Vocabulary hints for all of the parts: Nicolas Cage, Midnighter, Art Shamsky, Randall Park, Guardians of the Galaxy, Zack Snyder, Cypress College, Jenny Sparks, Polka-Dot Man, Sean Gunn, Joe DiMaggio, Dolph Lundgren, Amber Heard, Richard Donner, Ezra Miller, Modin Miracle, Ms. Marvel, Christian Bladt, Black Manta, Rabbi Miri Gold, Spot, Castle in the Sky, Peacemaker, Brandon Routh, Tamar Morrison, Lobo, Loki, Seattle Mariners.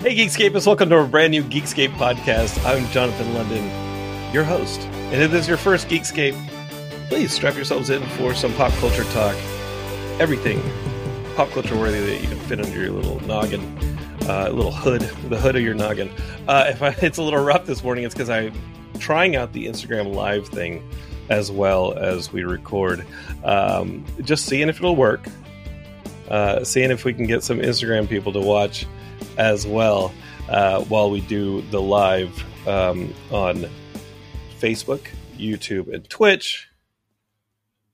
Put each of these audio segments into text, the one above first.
Hey Geekscapists, welcome to a brand new Geekscape podcast. I'm Jonathan London, your host. And if this is your first Geekscape, please strap yourselves in for some pop culture talk. Everything pop culture worthy that you can fit under your little noggin, little hood, the hood of your noggin. It's a little rough this morning, it's because I'm trying out the Instagram Live thing as well as we record. Just seeing if it'll work. Seeing if we can get some Instagram people to watch as well while we do the live on Facebook, YouTube, and Twitch.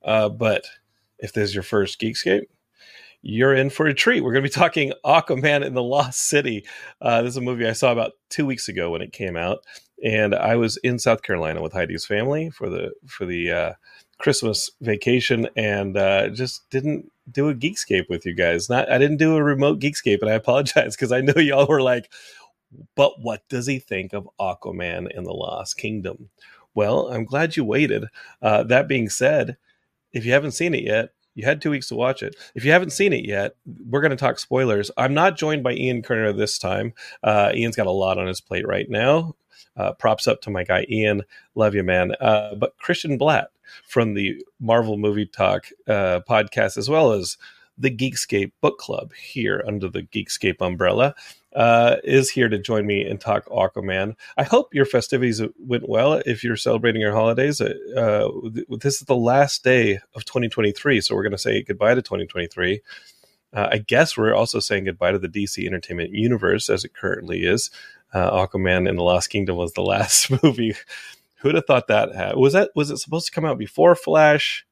But if this is your first Geekscape, you're in for a treat. We're going to be talking Aquaman and the Lost City. This is a movie I saw about 2 weeks ago when it came out. And I was in South Carolina with Heidi's family for the Christmas vacation, and just didn't do a Geekscape with you guys. I didn't do a remote Geekscape, and I apologize because I know y'all were like, but what does he think of Aquaman and the Lost Kingdom? Well, I'm glad you waited. That being said, if you haven't seen it yet, you had 2 weeks to watch it. If you haven't seen it yet, we're going to talk spoilers. I'm not joined by Ian Kerner this time. Ian's got a lot on his plate right now. Props up to my guy, Ian. Love you, man. But Christian Bladt from the Marvel Movie Talk podcast, as well as the Geekscape Book Club here under the Geekscape umbrella, is here to join me and talk Aquaman. I hope your festivities went well if you're celebrating your holidays. This is the last day of 2023, so we're going to say goodbye to 2023. I guess we're also saying goodbye to the DC Entertainment Universe as it currently is. Aquaman and the Lost Kingdom was the last movie. Who'd have thought that was it supposed to come out before Flash,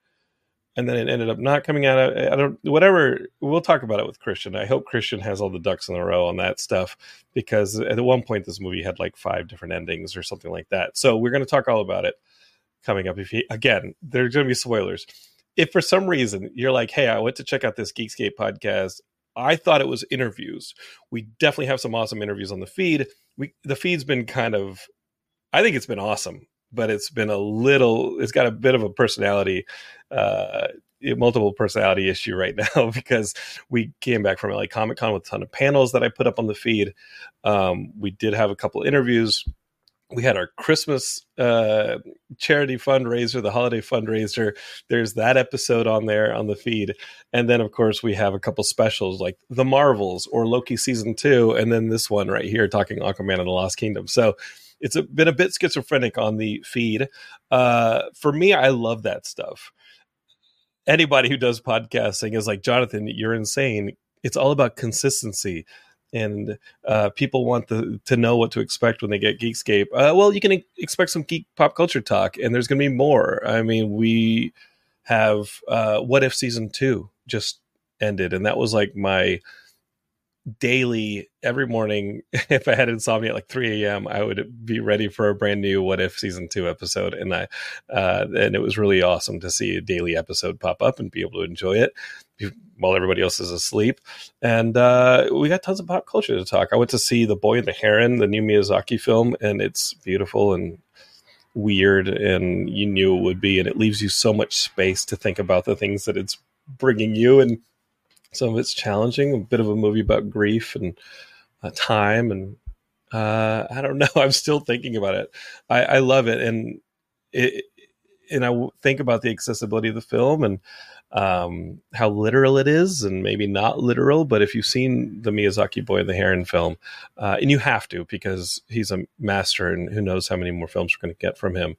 and then it ended up not coming out? We'll talk about it with Christian. I hope Christian has all the ducks in a row on that stuff, because at one point this movie had like 5 different endings or something like that. So we're going to talk all about it coming up. Again, there's going to be spoilers. If for some reason you're like, hey, I went to check out this Geekscape podcast, I thought it was interviews. We definitely have some awesome interviews on the feed. The feed's been I think it's been awesome, but it's got a bit of a personality, multiple personality issue right now, because we came back from LA Comic Con with a ton of panels that I put up on the feed. We did have a couple interviews. We had our Christmas charity fundraiser, the holiday fundraiser. There's that episode on there on the feed. And then, of course, we have a couple specials like The Marvels or Loki Season 2. And then this one right here talking Aquaman and the Lost Kingdom. So it's been a bit schizophrenic on the feed. For me, I love that stuff. Anybody who does podcasting is like, Jonathan, you're insane. It's all about consistency. And people want to know what to expect when they get Geekscape. Well, you can expect some geek pop culture talk, and there's going to be more. I mean, we have What If Season 2 just ended, and that was like my daily, every morning, if I had insomnia at like 3 a.m., I would be ready for a brand new What If Season 2 episode. And and it was really awesome to see a daily episode pop up and be able to enjoy it while everybody else is asleep. And we got tons of pop culture to talk. I went to see The Boy and the Heron, the new Miyazaki film, and it's beautiful and weird, and you knew it would be. And it leaves you so much space to think about the things that it's bringing you, and some of it's challenging, a bit of a movie about grief and time. And I don't know, I'm still thinking about it. I love it. And I think about the accessibility of the film and how literal it is, and maybe not literal. But if you've seen the Miyazaki Boy and the Heron film, and you have to, because he's a master and who knows how many more films we're going to get from him.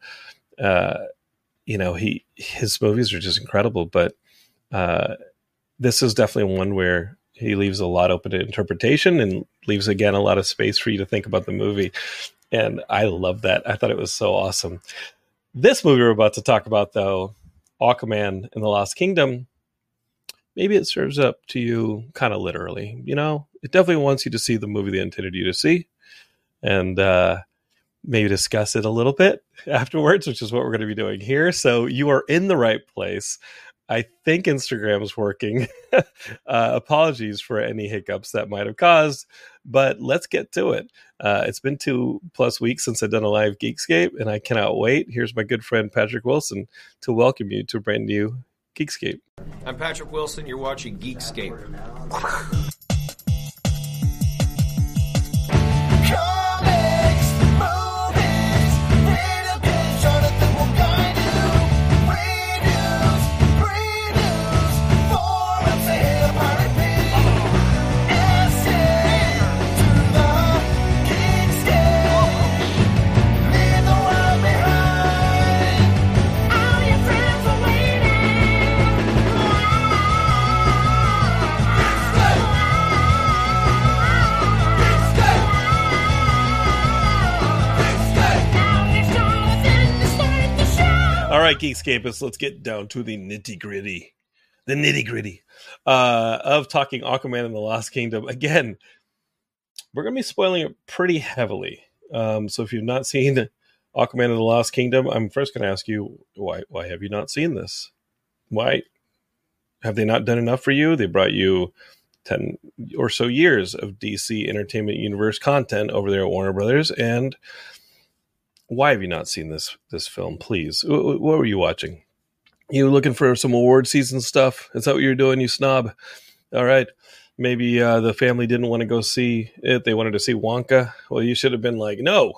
His movies are just incredible, but this is definitely one where he leaves a lot open to interpretation and leaves, again, a lot of space for you to think about the movie. And I love that. I thought it was so awesome. This movie we're about to talk about, though, Aquaman and the Lost Kingdom, maybe it serves up to you kind of literally, you know, it definitely wants you to see the movie they intended you to see, and maybe discuss it a little bit afterwards, which is what we're going to be doing here. So you are in the right place. I think Instagram's working. Apologies for any hiccups that might have caused, but let's get to it. It's been 2+ weeks since I've done a live Geekscape, and I cannot wait. Here's my good friend Patrick Wilson to welcome you to a brand new Geekscape. I'm Patrick Wilson. You're watching Geekscape. All right, Geekscapists, let's get down to the nitty-gritty, of talking Aquaman and the Lost Kingdom. Again, we're going to be spoiling it pretty heavily. So if you've not seen Aquaman and the Lost Kingdom, I'm first going to ask you, why have you not seen this? Why have they not done enough for you? They brought you 10 or so years of DC Entertainment Universe content over there at Warner Brothers, and why have you not seen this film? Please, what were you watching? You looking for some award season stuff? Is that what you're doing, you snob? All right, maybe the family didn't want to go see it; they wanted to see Wonka. Well, you should have been like, no,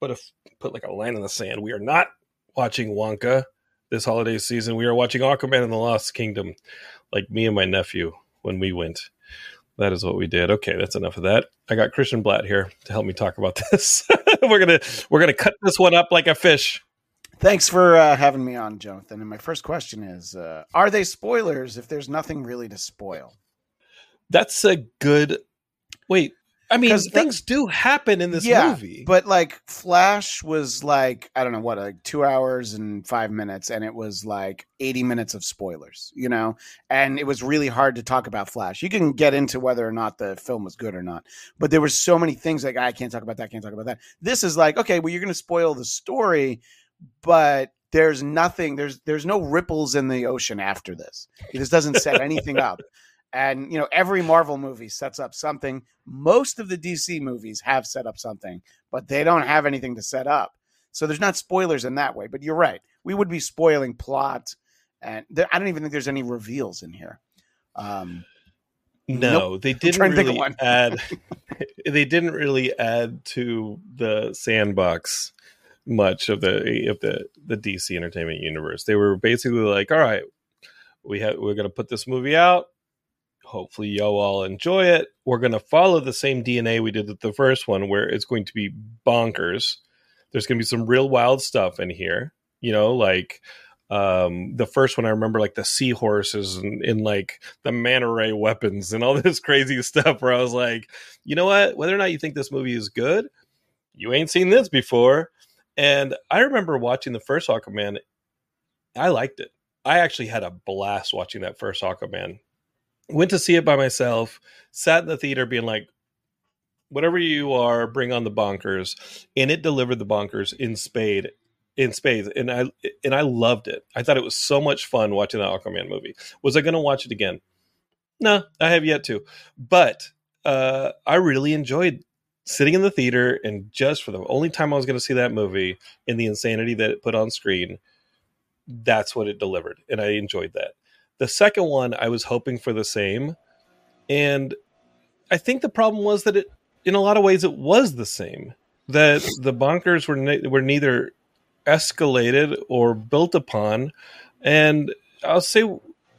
but put like a line in the sand. We are not watching Wonka this holiday season. We are watching Aquaman and the Lost Kingdom, like me and my nephew when we went. That is what we did. Okay, that's enough of that. I got Christian Bladt here to help me talk about this. we're gonna cut this one up like a fish. Thanks for having me on, Jonathan. And my first question is: are they spoilers if there's nothing really to spoil? That's a good. Wait, I mean, things do happen in this movie, but like Flash was like, I don't know what, like 2 hours and 5 minutes, and it was like 80 minutes of spoilers, you know, and it was really hard to talk about Flash. You can get into whether or not the film was good or not, but there were so many things like, I can't talk about that. Can't talk about that. This is like, okay, well, you're going to spoil the story, but there's nothing, there's no ripples in the ocean after this. It just doesn't set anything up. And, you know, every Marvel movie sets up something. Most of the DC movies have set up something, but they don't have anything to set up. So there's not spoilers in that way, but you're right. We would be spoiling plot, and I don't even think there's any reveals in here. No, they didn't really add. They didn't really add to the sandbox much of the DC Entertainment Universe. They were basically like, all right, we're going to put this movie out. Hopefully y'all all enjoy it. We're going to follow the same DNA we did with the first one, where it's going to be bonkers. There's going to be some real wild stuff in here. You know, like the first one, I remember like the seahorses and like the manta ray weapons and all this crazy stuff where I was like, you know what? Whether or not you think this movie is good, you ain't seen this before. And I remember watching the first Aquaman. I liked it. I actually had a blast watching that first Aquaman. Went to see it by myself, sat in the theater being like, whatever you are, bring on the bonkers. And it delivered the bonkers in spades. And I loved it. I thought it was so much fun watching that Aquaman movie. Was I going to watch it again? No, I have yet to. But I really enjoyed sitting in the theater, and just for the only time I was going to see that movie and the insanity that it put on screen, that's what it delivered. And I enjoyed that. The second one, I was hoping for the same. And I think the problem was that it, in a lot of ways, it was the same. That the bonkers were neither escalated or built upon. And I'll say,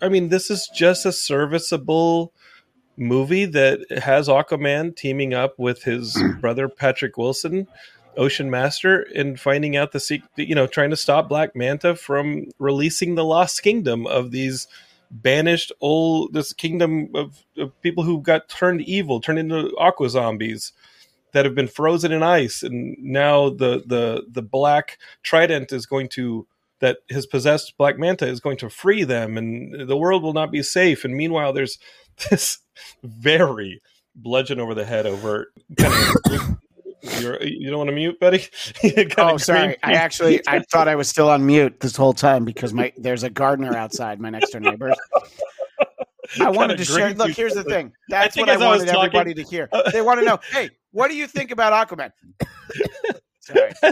I mean, this is just a serviceable movie that has Aquaman teaming up with his brother, Patrick Wilson, Ocean Master, and finding out the secret, you know, trying to stop Black Manta from releasing the Lost Kingdom of these banished old, this kingdom of people who got turned evil, turned into aqua zombies that have been frozen in ice. And now the black trident is going to that has possessed Black Manta is going to free them, and the world will not be safe. And meanwhile, there's this very bludgeon over the head over. Kind of, you don't want to mute, buddy? Oh, sorry. I thought I was still on mute this whole time because there's a gardener outside, my next door neighbor. I wanted to share. Look, here's the thing. That's what I wanted everybody to hear. They want to know, hey, what do you think about Aquaman?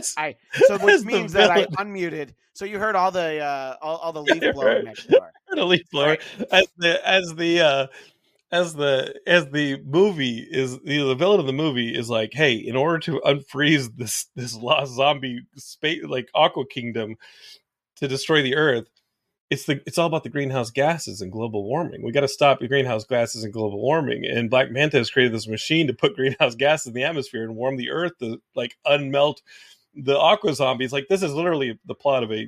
Sorry. So which means that I unmuted. So you heard all the leaf blowing next door. I heard a leaf blower. Right. As the movie is, the villain of the movie is like, hey, in order to unfreeze this lost zombie space, like Aqua Kingdom, to destroy the Earth, it's all about the greenhouse gases and global warming. We got to stop the greenhouse gases and global warming. And Black Manta has created this machine to put greenhouse gases in the atmosphere and warm the Earth to like unmelt the Aqua zombies. Like, this is literally the plot of a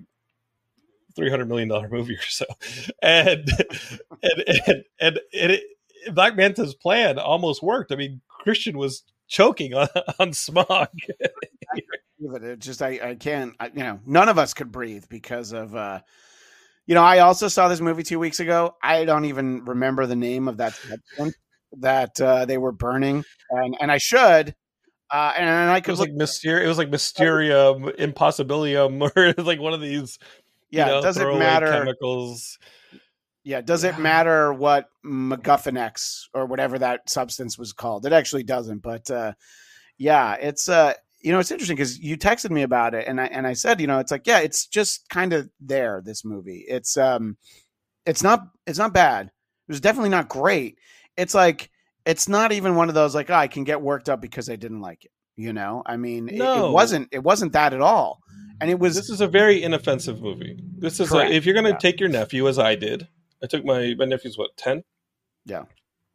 $300 million movie or so, and it. Black Manta's plan almost worked. I mean, Christian was choking on smog. It just, I can't, you know, none of us could breathe because of, you know, I also saw this movie 2 weeks ago. I don't even remember the name of that substance that they were burning, and I should. And I could it was like Mysterium, Impossibilium, or like one of these. Yeah, you know, it doesn't matter. Chemicals. Yeah, does it matter what MacGuffin X or whatever that substance was called? It actually doesn't, but yeah, it's you know, it's interesting because you texted me about it, and I said, you know, it's like, yeah, it's just kind of there. This movie, it's not bad. It was definitely not great. It's like, it's not even one of those like, oh, I can get worked up because I didn't like it. You know, I mean, no. it wasn't that at all, and it was. This is a very inoffensive movie. This is like, if you're going to take your nephew, as I did. I took my nephew's, 10? Yeah.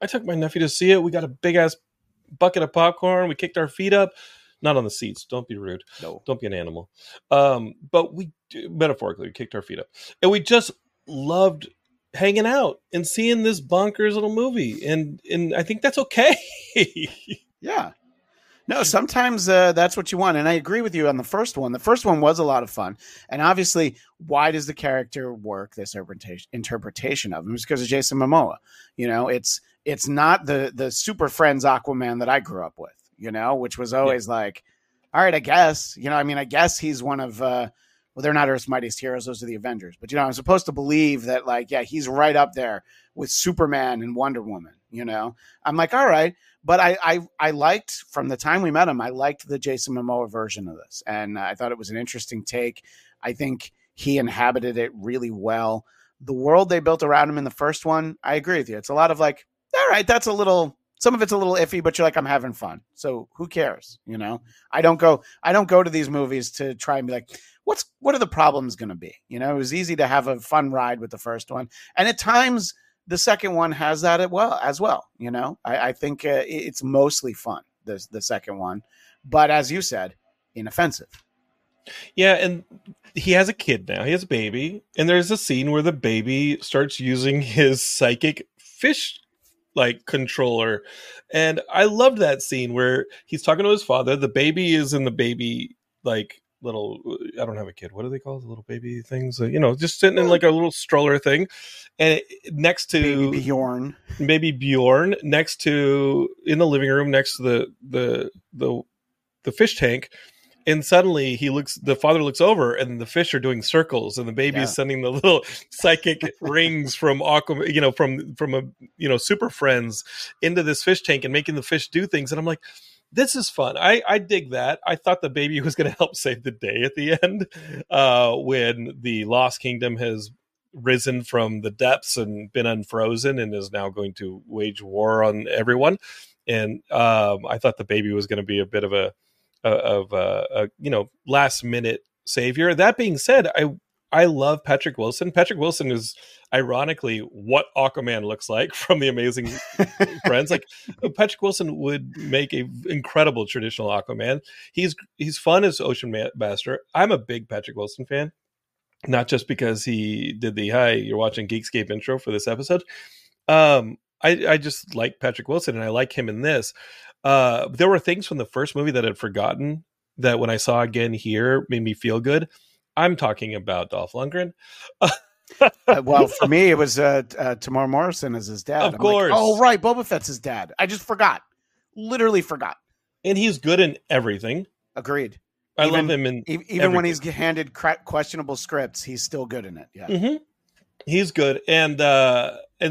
I took my nephew to see it. We got a big-ass bucket of popcorn. We kicked our feet up. Not on the seats. Don't be rude. No. Don't be an animal. But we kicked our feet up. And we just loved hanging out and seeing this bonkers little movie. And I think that's okay. Yeah. No, sometimes that's what you want. And I agree with you on the first one. The first one was a lot of fun. And obviously, why does the character work, this interpretation of him? It's because of Jason Momoa. You know, it's not the Super Friends Aquaman that I grew up with, you know, which was always like, all right, I guess. You know, I mean, I guess he's one of, well, they're not Earth's Mightiest Heroes. Those are the Avengers. But, you know, I'm supposed to believe that, like, yeah, he's right up there with Superman and Wonder Woman. You know, I'm like, all right. But I liked, from the time we met him, I liked the Jason Momoa version of this. And I thought it was an interesting take. I think he inhabited it really well. The world they built around him in the first one, I agree with you. It's a lot of like, all right, that's a little, some of it's a little iffy, but you're like, I'm having fun. So who cares? You know, I don't go to these movies to try and be like, what are the problems going to be? You know, it was easy to have a fun ride with the first one. And at times, the second one has that as well. You know, I think it's mostly fun, the second one. But as you said, inoffensive. Yeah. And he has a kid now. He has a baby. And there's a scene where the baby starts using his psychic fish like controller. And I loved that scene where he's talking to his father. The baby is in the baby like little, I don't have a kid. What do they call the little baby things? You know, just sitting in like a little stroller thing, and next to Baby Bjorn, next to, in the living room, next to the fish tank. And suddenly the father looks over, and the fish are doing circles, and the baby is sending the little psychic rings from Aquaman, you know, from Super Friends into this fish tank and making the fish do things. And I'm like, this is fun. I dig that. I thought the baby was going to help save the day at the end when the Lost Kingdom has risen from the depths and been unfrozen and is now going to wage war on everyone. And I thought the baby was going to be a bit of a last minute savior. That being said, I love Patrick Wilson. Patrick Wilson is ironically what Aquaman looks like from The Amazing Friends. Like, Patrick Wilson would make an incredible traditional Aquaman. He's fun as Ocean Master. I'm a big Patrick Wilson fan, not just because he did the "Hi, you're watching Geekscape" intro for this episode. I just like Patrick Wilson, and I like him in this. There were things from the first movie that I'd forgotten that when I saw again here made me feel good. I'm talking about Dolph Lundgren. Well, for me, it was Tamar Morrison as his dad. Of course. Like, oh, right. Boba Fett's his dad. I just forgot. Literally forgot. And he's good in everything. Agreed. I love him in even when he's handed questionable scripts, he's still good in it. Yeah, mm-hmm. He's good. And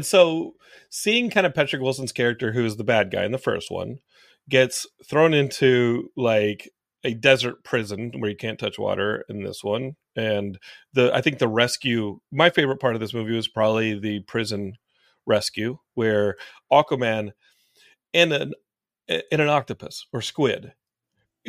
so seeing kind of Patrick Wilson's character, who is the bad guy in the first one, gets thrown into like a desert prison where you can't touch water in this one. And I think the rescue, my favorite part of this movie was probably the prison rescue where Aquaman and an octopus or squid,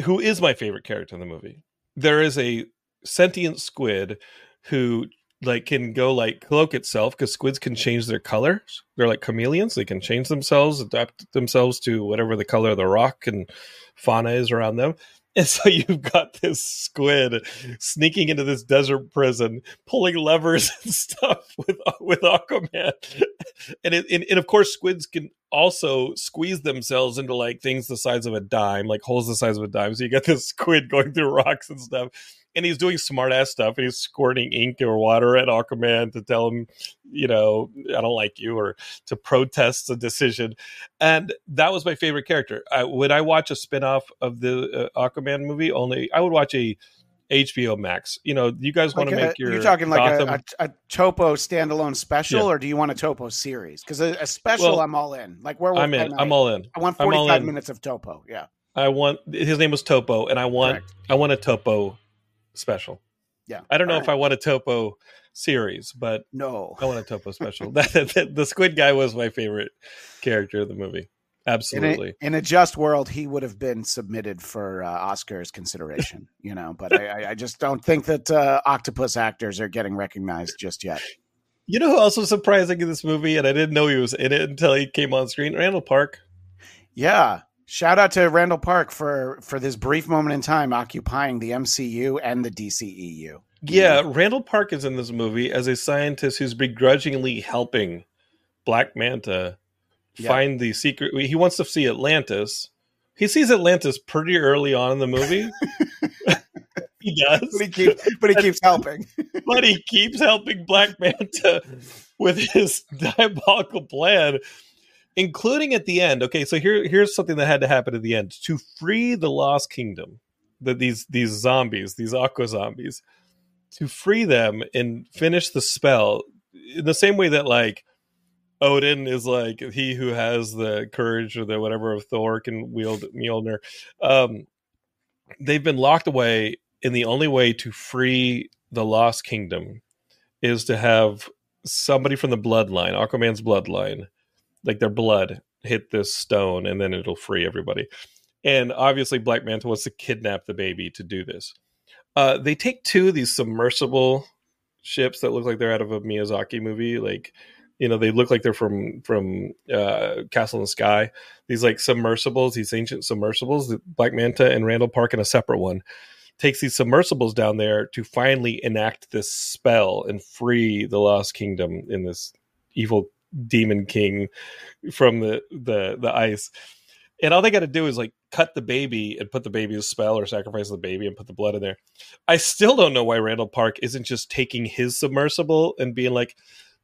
who is my favorite character in the movie. There is a sentient squid who like can go like cloak itself because squids can change their colors. They're like chameleons. They can change themselves, adapt themselves to whatever the color of the rock and fauna is around them. And so you've got this squid sneaking into this desert prison, pulling levers and stuff with Aquaman. And of course, squids can also squeeze themselves into like things the size of a dime, like holes the size of a dime. So you got this squid going through rocks and stuff. And he's doing smart ass stuff. And he's squirting ink or water at Aquaman to tell him, you know, I don't like you, or to protest the decision. And that was my favorite character. Would I watch a spinoff of the Aquaman movie? Only I would watch a HBO Max. You know, you guys want to make your... You're talking Gotham... like a Topo standalone special, yeah. Or do you want a Topo series? Because a special, well, I'm all in. Like where I'm in. I'm all in. I want 45 minutes of Topo. Yeah. I want... His name was Topo, and I want a Topo special. Yeah. I don't know if I want a Topo series, but no, I want a Topo special. The squid guy was my favorite character of the movie. Absolutely. In a just world, he would have been submitted for Oscars consideration, you know, but I just don't think that octopus actors are getting recognized just yet. You know who else was surprising in this movie? And I didn't know he was in it until he came on screen. Randall Park. Yeah. Shout out to Randall Park for this brief moment in time occupying the MCU and the DCEU. Yeah, Randall Park is in this movie as a scientist who's begrudgingly helping Black Manta find the secret. He wants to see Atlantis. He sees Atlantis pretty early on in the movie. He does. But he keeps helping. But he keeps helping Black Manta with his diabolical plan. Including at the end, okay. So here's something that had to happen at the end to free the Lost Kingdom. That these zombies, these aqua zombies, to free them and finish the spell in the same way that like Odin is like he who has the courage or the whatever of Thor can wield Mjolnir. They've been locked away, and the only way to free the Lost Kingdom is to have somebody from the bloodline, Aquaman's bloodline. Like their blood hit this stone and then it'll free everybody. And obviously Black Manta wants to kidnap the baby to do this. They take two of these submersible ships that look like they're out of a Miyazaki movie. Like, you know, they look like they're from Castle in the Sky. These like submersibles, these ancient submersibles, that Black Manta and Randall Park in a separate one takes these submersibles down there to finally enact this spell and free the Lost Kingdom in this evil demon king from the ice. And all they got to do is like cut the baby and put the baby's spell or sacrifice the baby and put the blood in there. I still don't know why Randall Park isn't just taking his submersible and being like,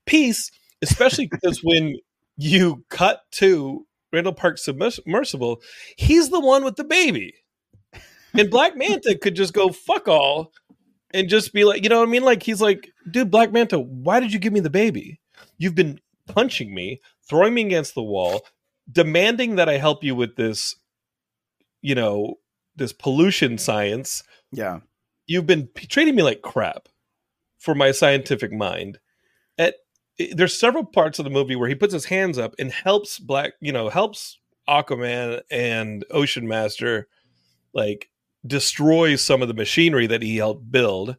peace, especially because when you cut to Randall Park's submersible, he's the one with the baby. And Black Manta could just go fuck all and just be like, you know what I mean? Like, he's like, dude, Black Manta, why did you give me the baby? You've been punching me, throwing me against the wall, demanding that I help you with this, you know, this pollution science. Yeah. You've been treating me like crap for my scientific mind. There's several parts of the movie where he puts his hands up and helps Aquaman and Ocean Master, like, destroy some of the machinery that he helped build.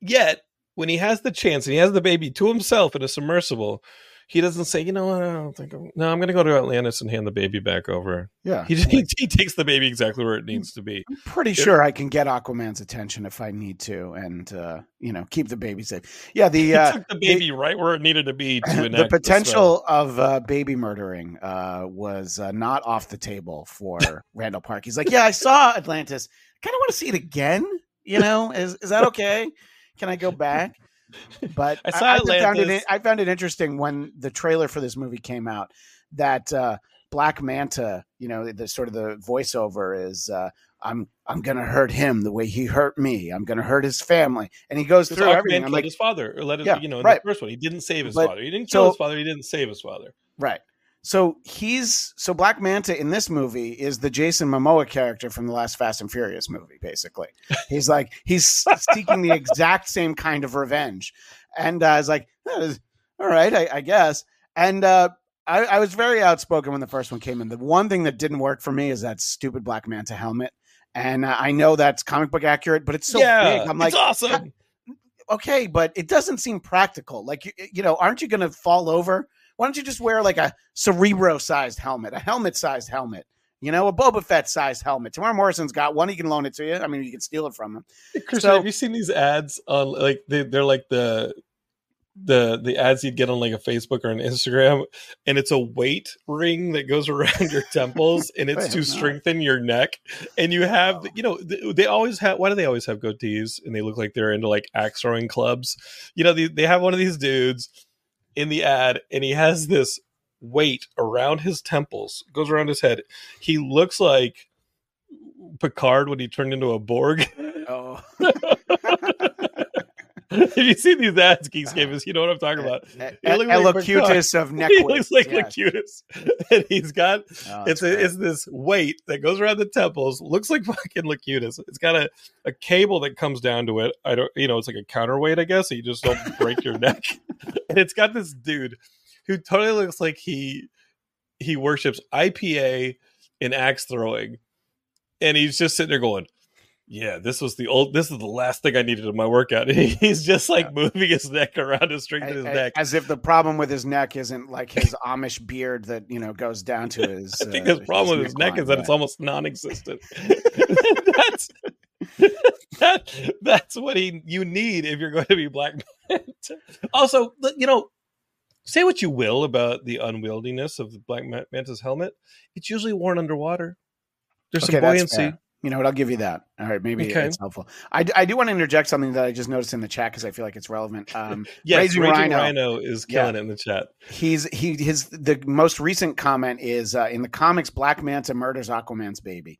Yet, when he has the chance and he has the baby to himself in a submersible, he doesn't say, you know what, I don't think I'm going to go to Atlantis and hand the baby back over. Yeah. He takes the baby exactly where it needs to be. I'm pretty sure I can get Aquaman's attention if I need to and, you know, keep the baby safe. Yeah. He took the baby right where it needed to be to enact the potential of baby murdering was not off the table for Randall Park. He's like, yeah, I saw Atlantis. I kind of want to see it again. You know, is that okay? Can I go back? But I found it interesting when the trailer for this movie came out that Black Manta, you know, the sort of the voiceover is I'm going to hurt him the way he hurt me. I'm going to hurt his family. And he goes through Aquaman everything. I'm like his father, or let him, you know, in the first one, he didn't save his father. He didn't kill his father. He didn't save his father. Right. So Black Manta in this movie is the Jason Momoa character from the last Fast and Furious movie. Basically, he's like, he's seeking the exact same kind of revenge. And I was like, all right, I guess. And I was very outspoken when the first one came in. The one thing that didn't work for me is that stupid Black Manta helmet. And I know that's comic book accurate, but it's so big. I'm like, it's awesome. Okay, but it doesn't seem practical. Like, you know, aren't you going to fall over? Why don't you just wear like a Cerebro-sized helmet, a helmet-sized helmet, you know, a Boba Fett-sized helmet? Tamara Morrison's got one. He can loan it to you. I mean, you can steal it from him. Christian, have you seen these ads on like they're like the ads you'd get on like a Facebook or an Instagram, and it's a weight ring that goes around your temples, and it's to strengthen your neck. And you have, you know, they always have. Why do they always have goatees? And they look like they're into like axe throwing clubs. You know, they have one of these dudes in the ad, and he has this weight around his temples, goes around his head. He looks like Picard when he turned into a Borg. Oh. If you see these ads, Geekscape, you know what I'm talking about. Locutus of neck. He looks like Locutus. And he's got it's this weight that goes around the temples, looks like fucking Locutus. It's got a cable that comes down to it. It's like a counterweight, I guess, so you just don't break your neck. And it's got this dude who totally looks like he worships IPA and axe throwing. And he's just sitting there going, yeah, this is the last thing I needed in my workout. He's just like moving his neck around to strengthen his neck. As if the problem with his neck isn't like his Amish beard that, you know, goes down to his. I think his problem with his neck is that it's almost non-existent. That's what you need if you're going to be Black Manta. Also, you know, say what you will about the unwieldiness of the Black Manta's helmet. It's usually worn underwater. There's some buoyancy. You know what? I'll give you that. All right. Maybe it's helpful. I do want to interject something that I just noticed in the chat because I feel like it's relevant. Rhino is killing it in the chat. The most recent comment is in the comics, Black Manta murders Aquaman's baby.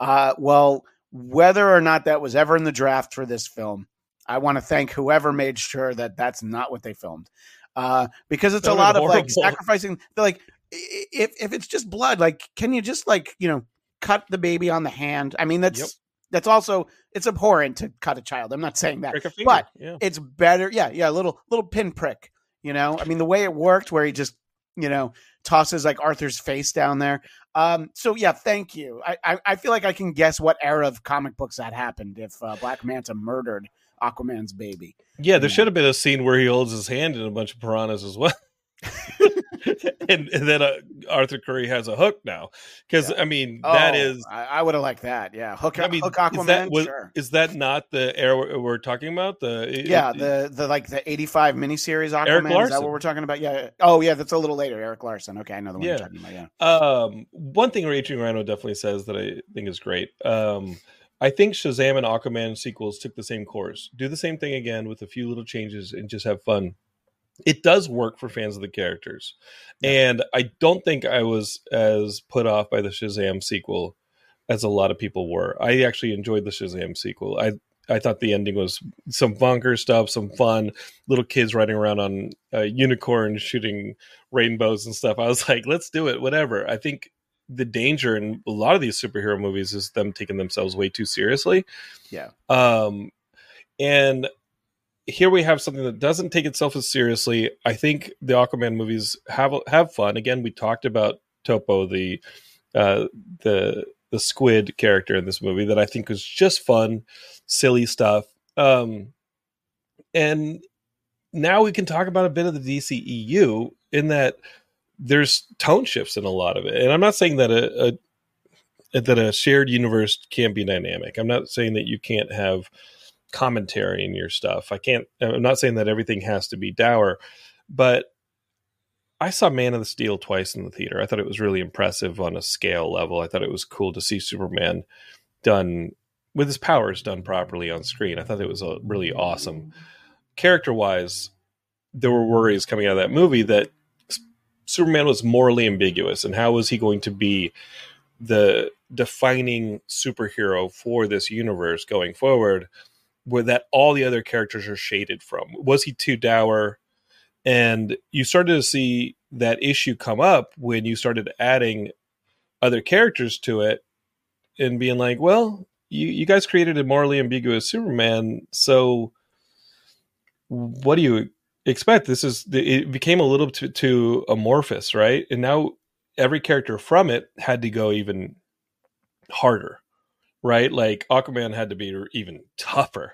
Well, whether or not that was ever in the draft for this film, I want to thank whoever made sure that that's not what they filmed. Because it's a lot of like sacrificing. They're like, if it's just blood, like, can you just like, you know, cut the baby on the hand? I mean, that's also, it's abhorrent to cut a child. I'm not saying that, but it's better. Yeah. A little pinprick, you know, I mean, the way it worked where he just, you know, tosses like Arthur's face down there. So yeah, thank you. I feel like I can guess what era of comic books that happened if Black Manta murdered Aquaman's baby. Yeah. There should have been a scene where he holds his hand in a bunch of piranhas as well. and then Arthur Curry has a hook now, because I mean that is I would have liked that. Hook. I mean, hook Aquaman. Is that not the era we're talking about? The like the 85 miniseries Aquaman. Is that what we're talking about? Yeah. Oh yeah, that's a little later. Eric Larson. Okay, I know the one you're talking about. Yeah. One thing Raging Rhino definitely says that I think is great. I think Shazam and Aquaman sequels took the same course. Do the same thing again with a few little changes and just have fun. It does work for fans of the characters. And I don't think I was as put off by the Shazam sequel as a lot of people were. I actually enjoyed the Shazam sequel. I thought the ending was some bonkers stuff, some fun, little kids riding around on unicorns, shooting rainbows and stuff. I was like, let's do it, whatever. I think the danger in a lot of these superhero movies is them taking themselves way too seriously. Yeah. And here we have something that doesn't take itself as seriously. I think the Aquaman movies have fun. Again, we talked about Topo, the squid character in this movie that I think was just fun, silly stuff. And now we can talk about a bit of the DCEU in that there's tone shifts in a lot of it. And I'm not saying that a shared universe can't be dynamic. I'm not saying that you can't have commentary in your stuff. I'm not saying that everything has to be dour, but I saw Man of Steel twice in the theater. I thought it was really impressive on a scale level. I thought it was cool to see Superman done with his powers done properly on screen. I thought it was a really awesome. Character-wise, there were worries coming out of that movie that Superman was morally ambiguous, and how was he going to be the defining superhero for this universe going forward, where that all the other characters are shaded from? Was he too dour? And you started to see that issue come up when you started adding other characters to it and being like, well, you guys created a morally ambiguous Superman, so what do you expect? It became a little too amorphous, right? And now every character from it had to go even harder, right? Like Aquaman had to be even tougher,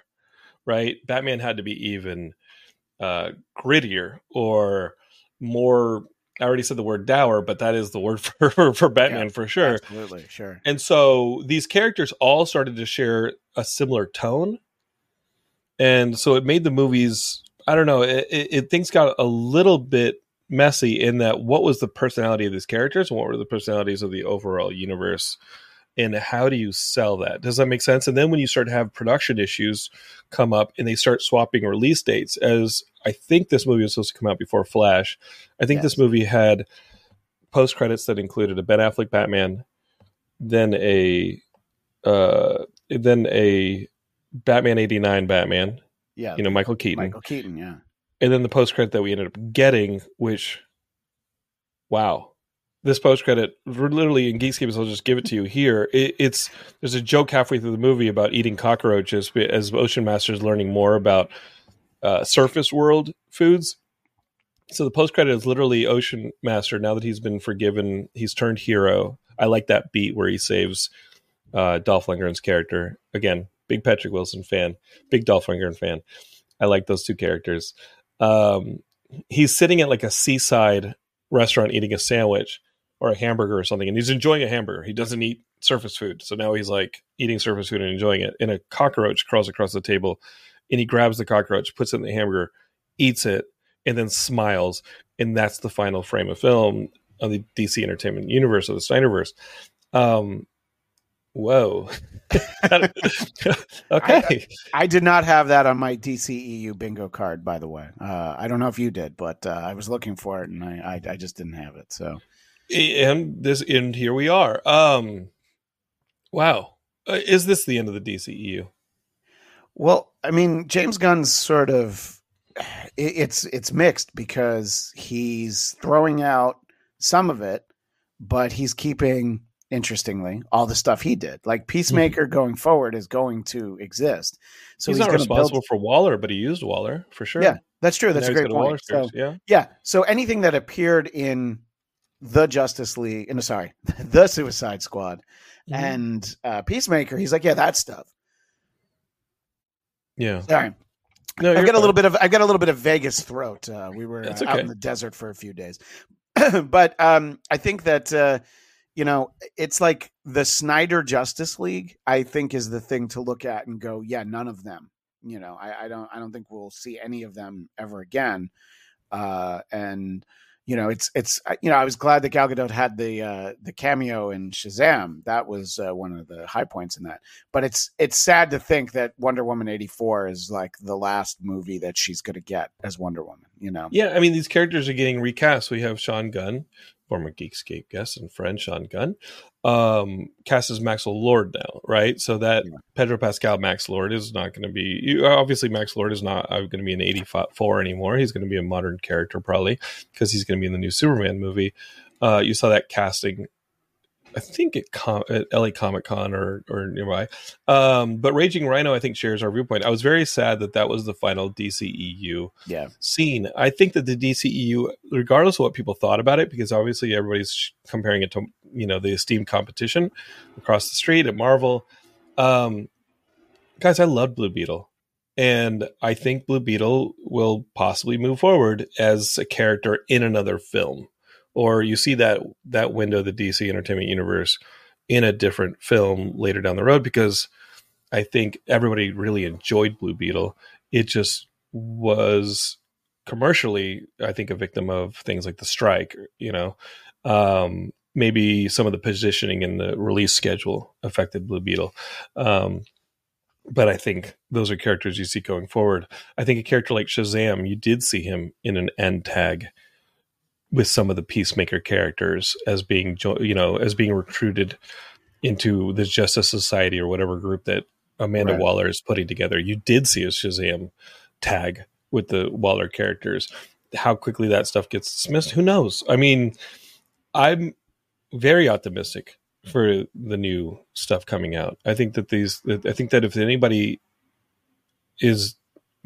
right? Batman had to be even grittier or more. I already said the word dour, but that is the word for Batman, for sure. Absolutely, sure. And so these characters all started to share a similar tone. And so it made the movies, I don't know, things got a little bit messy in that what was the personality of these characters and what were the personalities of the overall universe, and how do you sell that? Does that make sense? And then when you start to have production issues come up and they start swapping release dates, as I think this movie was supposed to come out before Flash. I think this movie had post credits that included a Ben Affleck Batman, then a Batman 89 Batman. Yeah. You know, Michael Keaton. Michael Keaton, yeah. And then the post credit that we ended up getting, which, wow. This post credit, literally in Geekscape, so I'll just give it to you here. There's a joke halfway through the movie about eating cockroaches as Ocean Master is learning more about surface world foods. So the post credit is literally Ocean Master. Now that he's been forgiven, he's turned hero. I like that beat where he saves Dolph Lundgren's character. Again, big Patrick Wilson fan, big Dolph Lundgren fan. I like those two characters. He's sitting at like a seaside restaurant eating a sandwich or a hamburger or something, and he's enjoying a hamburger. He doesn't eat surface food, so now he's like eating surface food and enjoying it. And a cockroach crawls across the table, and he grabs the cockroach, puts it in the hamburger, eats it, and then smiles. And that's the final frame of film of the DC Entertainment Universe, of the Snyderverse. Whoa. Okay. I did not have that on my DCEU bingo card, by the way. I don't know if you did, but I was looking for it, and I just didn't have it. So. And here we are. Wow. Is this the end of the DCEU? Well, I mean, James Gunn's sort of it's mixed, because he's throwing out some of it, but he's keeping, interestingly, all the stuff he did. Like Peacemaker going forward is going to exist. So he's not responsible for Waller, but he used Waller for sure. Yeah, that's true. That's a great point. So anything that appeared in the Justice League, the Suicide Squad and Peacemaker, he's like, yeah, that stuff. Yeah. Sorry. No, I've got a little bit of Vegas throat. We were out in the desert for a few days, but I think that it's like the Snyder Justice League, I think, is the thing to look at and go, yeah, none of them. I don't think we'll see any of them ever again. I was glad that Gal Gadot had the cameo in Shazam. That was one of the high points in that. But it's sad to think that Wonder Woman 84 is like the last movie that she's going to get as Wonder Woman. Yeah, I mean, these characters are getting recast. We have Sean Gunn, former Geekscape guest and friend Sean Gunn, cast as Max Lord now, right? So that Pedro Pascal Max Lord is not going to be... Obviously, Max Lord is not going to be an 84 anymore. He's going to be a modern character, probably, because he's going to be in the new Superman movie. You saw that casting, I think, at LA Comic Con or nearby. But Raging Rhino, I think, shares our viewpoint. I was very sad that was the final DCEU scene. I think that the DCEU, regardless of what people thought about it, because obviously everybody's comparing it to, the esteemed competition across the street at Marvel. Guys, I love Blue Beetle. And I think Blue Beetle will possibly move forward as a character in another film. Or you see that window of the DC Entertainment Universe in a different film later down the road, because I think everybody really enjoyed Blue Beetle. It just was commercially, I think, a victim of things like the strike, maybe some of the positioning in the release schedule affected Blue Beetle. But I think those are characters you see going forward. I think a character like Shazam, you did see him in an end tag with some of the Peacemaker characters as being, you know, as being recruited into the Justice Society or whatever group that Amanda Waller is putting together. You did see a Shazam tag with the Waller characters. How quickly that stuff gets dismissed, who knows? I mean, I'm very optimistic for the new stuff coming out. I think that if anybody is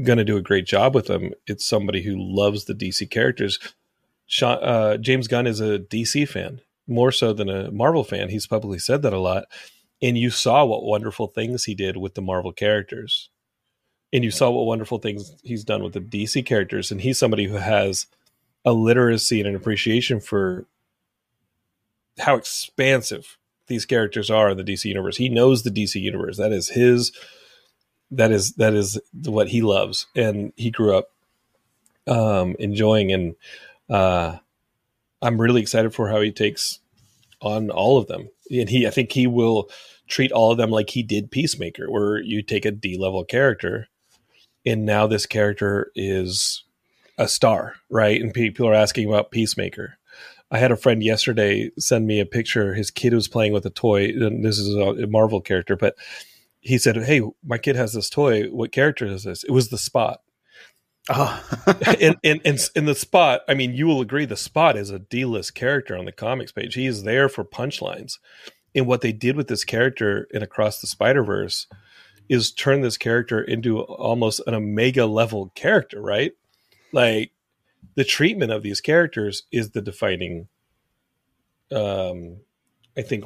going to do a great job with them, it's somebody who loves the DC characters. James Gunn is a DC fan more so than a Marvel fan. He's publicly said that a lot. And you saw what wonderful things he did with the Marvel characters. And you saw what wonderful things he's done with the DC characters. And he's somebody who has a literacy and an appreciation for how expansive these characters are in the DC universe. He knows the DC universe. That is what he loves. And he grew up enjoying. And I'm really excited for how he takes on all of them. And I think he will treat all of them like he did Peacemaker, where you take a D-level character and now this character is a star, right? And people are asking about Peacemaker. I had a friend yesterday send me a picture. His kid was playing with a toy. And this is a Marvel character, but he said, "Hey, my kid has this toy. What character is this?" It was the Spot. And the Spot, I mean, you will agree, the Spot is a D-list character on the comics page. He is there for punchlines. And what they did with this character in Across the Spider-Verse is turn this character into almost an Omega level character, right? Like, the treatment of these characters is the defining, I think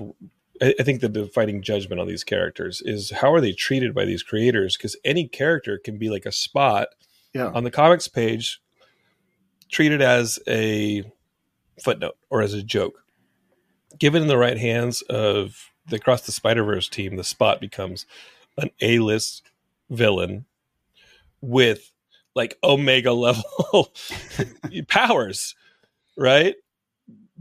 the defining judgment on these characters is how are they treated by these creators? Because any character can be like a Spot. Yeah. On the comics page, treated as a footnote or as a joke. Given in the right hands of the Across the Spider-Verse team, the Spot becomes an A-list villain with like Omega level powers, right?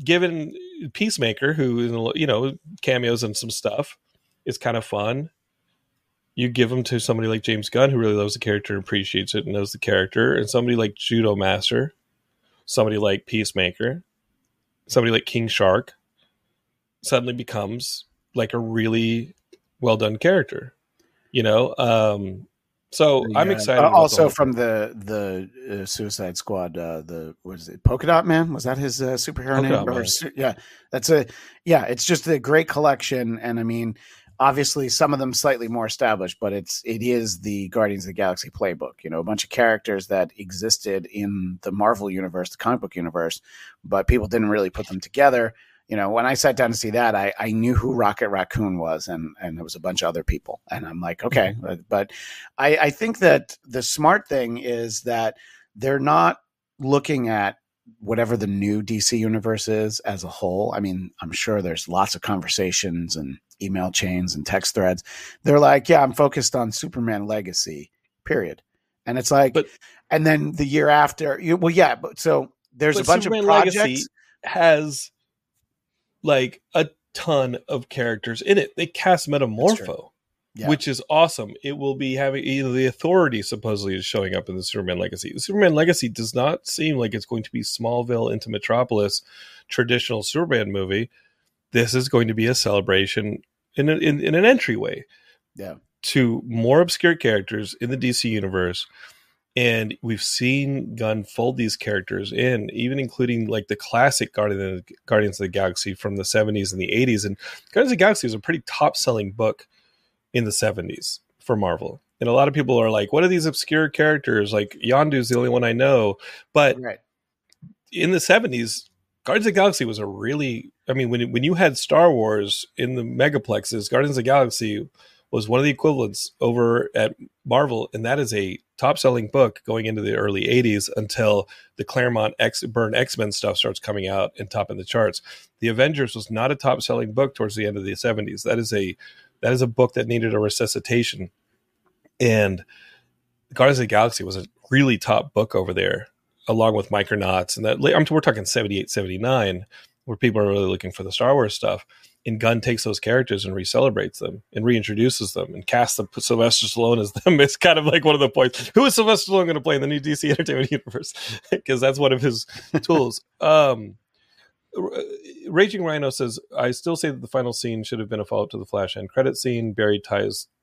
Given Peacemaker, who, you know, cameos and some stuff, is kind of fun. You give them to somebody like James Gunn, who really loves the character and appreciates it and knows the character, and somebody like Judo Master, somebody like Peacemaker, somebody like King Shark, suddenly becomes like a really well done character, you know? So I'm excited. Also from the Suicide Squad, what is it? Polka Dot Man? Was that his superhero name? It's just a great collection. And I mean, obviously some of them slightly more established, but it is the Guardians of the Galaxy playbook, you know, a bunch of characters that existed in the Marvel universe, the comic book universe, but people didn't really put them together. You know, when I sat down to see that, I knew who Rocket Raccoon was, and there was a bunch of other people. And I'm like, okay. But I think that the smart thing is that they're not looking at whatever the new DC universe is as a whole. I mean, I'm sure there's lots of conversations and email chains and text threads. They're like, yeah, I'm focused on Superman Legacy, period. And it's like, and then the year after, so there's a bunch of projects. Superman Legacy has like a ton of characters in it. They cast Metamorpho, which is awesome. It will be having the Authority supposedly is showing up in the Superman Legacy. The Superman Legacy does not seem like it's going to be Smallville into Metropolis, traditional Superman movie. This is going to be a celebration in an entryway to more obscure characters in the DC universe. And we've seen Gunn fold these characters in, even including like the classic Guardians of the Galaxy from the 70s and the 80s. And Guardians of the Galaxy is a pretty top-selling book in the 70s for Marvel. And a lot of people are like, what are these obscure characters? Like, Yondu's the only one I know. But in the 70s, Guardians of the Galaxy was a really... I mean, when you had Star Wars in the megaplexes, Guardians of the Galaxy was one of the equivalents over at Marvel, and that is a top-selling book going into the early 80s until the Claremont Byrne X-Men stuff starts coming out and topping the charts. The Avengers was not a top-selling book towards the end of the 70s. That is a book that needed a resuscitation. And Guardians of the Galaxy was a really top book over there, along with Micronauts. And we're talking 78, 79, where people are really looking for the Star Wars stuff. And Gunn takes those characters and re-celebrates them and reintroduces them and casts them, put Sylvester Stallone as them. It's kind of like one of the points. Who is Sylvester Stallone going to play in the new DC Entertainment Universe? Because that's one of his tools. Raging Rhino says, I still say that the final scene should have been a follow-up to the Flash end credit scene. Barry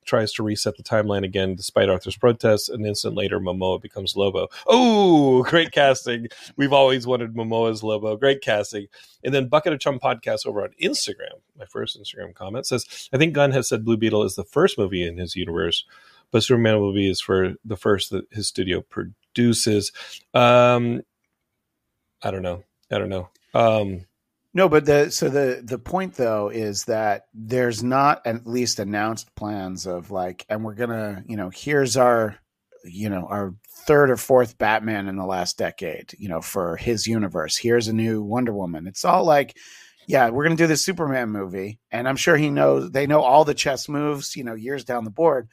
tries to reset the timeline again despite Arthur's protests. An instant later, Momoa becomes Lobo. Oh, great casting. We've always wanted Momoa as Lobo. Great casting. And then Bucket of Chum Podcast over on Instagram, my first Instagram comment, says, I think Gunn has said Blue Beetle is the first movie in his universe, but Superman will be the first that his studio produces. I don't know. No, but the point though is that there's not at least announced plans of like, and we're gonna, here's our, our third or fourth Batman in the last decade, for his universe. Here's a new Wonder Woman. It's all like, yeah, we're gonna do this Superman movie, and I'm sure they know all the chess moves, years down the board.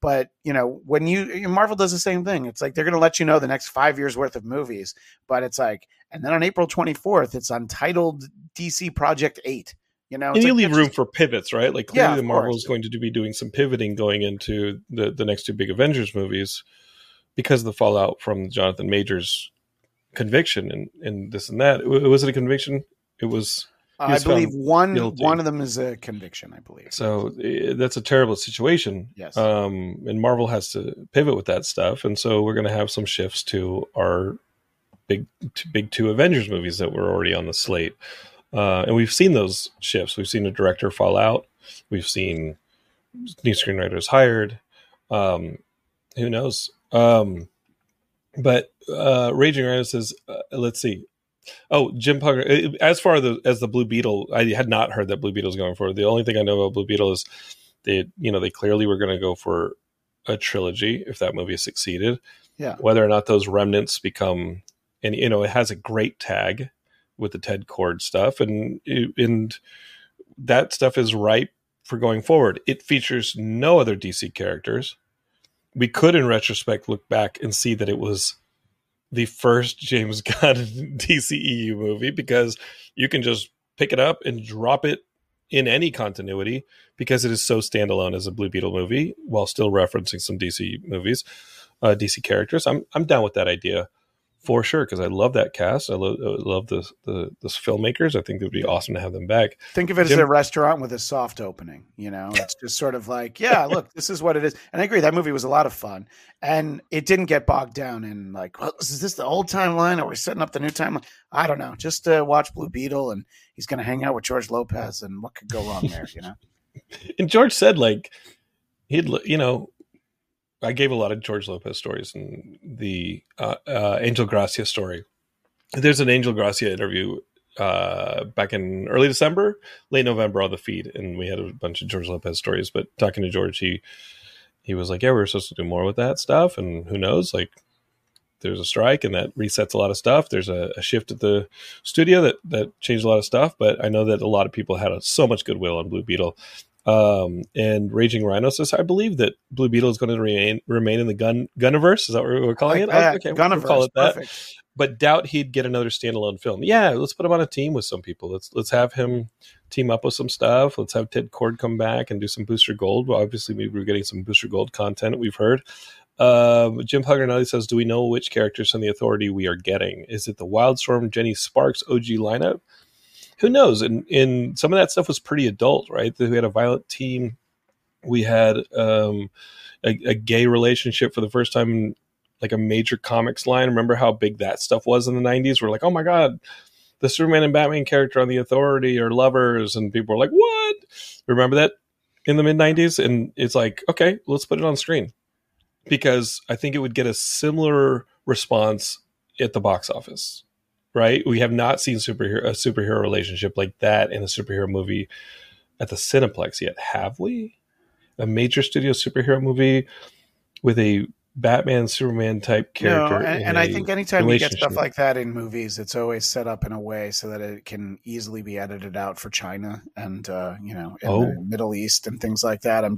But, when Marvel does the same thing, it's like they're going to let you know the next 5 years worth of movies. But it's like, and then on April 24th, it's untitled DC Project 8. And you leave room for pivots, right? Like clearly the Marvel is going to be doing some pivoting going into the next two big Avengers movies because of the fallout from Jonathan Major's conviction and this and that. Was it a conviction? It was... I believe one of them is a conviction, I believe. So that's a terrible situation. Yes. And Marvel has to pivot with that stuff. And so we're going to have some shifts to our big two Avengers movies that were already on the slate. And we've seen those shifts. We've seen a director fall out. We've seen new screenwriters hired. Who knows? But Raging Rhino says, let's see. Oh, Jim Pugger. As far as the Blue Beetle, I had not heard that Blue Beetle is going forward. The only thing I know about Blue Beetle is they clearly were going to go for a trilogy if that movie succeeded. Yeah. Whether or not those remnants become, and it has a great tag with the Ted Kord stuff, and that stuff is ripe for going forward. It features no other DC characters. We could, in retrospect, look back and see that it was the first James Gunn DCEU movie because you can just pick it up and drop it in any continuity because it is so standalone as a Blue Beetle movie while still referencing some DC movies, DC characters. I'm down with that idea for sure because I love that cast. I love the filmmakers. I think it would be awesome to have them back. Think of it as a restaurant with a soft opening. It's just sort of like, yeah, look, this is what it is. And I agree, that movie was a lot of fun. And it didn't get bogged down in like, well, is this the old timeline or we're setting up the new timeline? I don't know. Just watch Blue Beetle and he's going to hang out with George Lopez and what could go wrong there, And George said like, I gave a lot of George Lopez stories and the Angel Gracia story. There's an Angel Gracia interview back in early December, late November on the feed, and we had a bunch of George Lopez stories. But talking to George, he was like, yeah, we're supposed to do more with that stuff, and who knows, like there's a strike and that resets a lot of stuff. There's a shift at the studio that changed a lot of stuff, but I know that a lot of people had so much goodwill on Blue Beetle. And Raging Rhino says, I believe that Blue Beetle is going to remain in the Gunniverse. Is that what we're calling it? Okay, Gunniverse, we'll call it that. Perfect. But doubt he'd get another standalone film. Yeah, let's put him on a team with some people. Let's have him team up with some stuff. Let's have Ted Kord come back and do some Booster Gold. Well, obviously, maybe we're getting some Booster Gold content we've heard. Jim Paganelli says, do we know which characters from the Authority we are getting? Is it the Wildstorm, Jenny Sparks, OG lineup? Who knows? And some of that stuff was pretty adult, right? We had a violent team. We had a gay relationship for the first time in like a major comics line. Remember how big that stuff was in the 90s? We're like, oh my God, the Superman and Batman character on the Authority are lovers. And people were like, what? Remember that in the mid-90s? And it's like, okay, let's put it on screen. Because I think it would get a similar response at the box office. Right, we have not seen a superhero relationship like that in a superhero movie at the Cineplex yet, have we? A major studio superhero movie with a Batman, Superman type character. No, and I think anytime you get stuff like that in movies, it's always set up in a way so that it can easily be edited out for China and the Middle East and things like that. I'm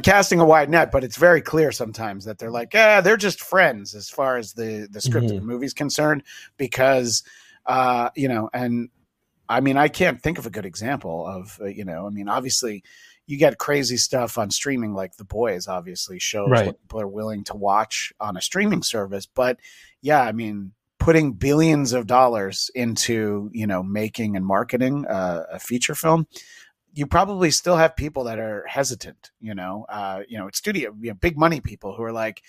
casting a wide net, but it's very clear sometimes that they're like, they're just friends as far as the script of the movie's concerned, because I mean, I can't think of a good example of, you know, I mean, obviously you get crazy stuff on streaming, like The Boys obviously shows right. what people are willing to watch on a streaming service. But yeah, I mean, putting billions of dollars into, you know, making and marketing a feature film, you probably still have people that are hesitant, you know, it's studio, you know, big money people who are like,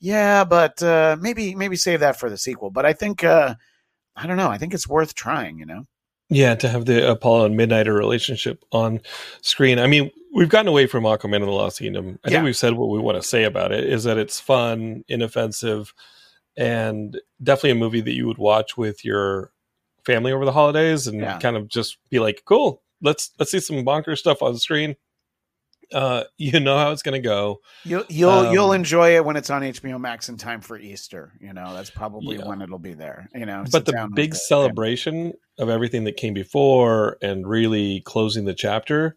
yeah, but maybe save that for the sequel. But I think, I don't know. I think it's worth trying, you know? Yeah, to have the Apollo and Midnighter relationship on screen. I mean, we've gotten away from Aquaman and the Lost Kingdom. I think we've said what we want to say about it, is that it's fun, inoffensive, and definitely a movie that you would watch with your family over the holidays and kind of just be like, cool, let's see some bonkers stuff on the screen. You know how it's going to go. You'll enjoy it when it's on HBO Max in time for Easter. You know, that's probably when it'll be there, you know, but the big celebration of everything that came before and really closing the chapter.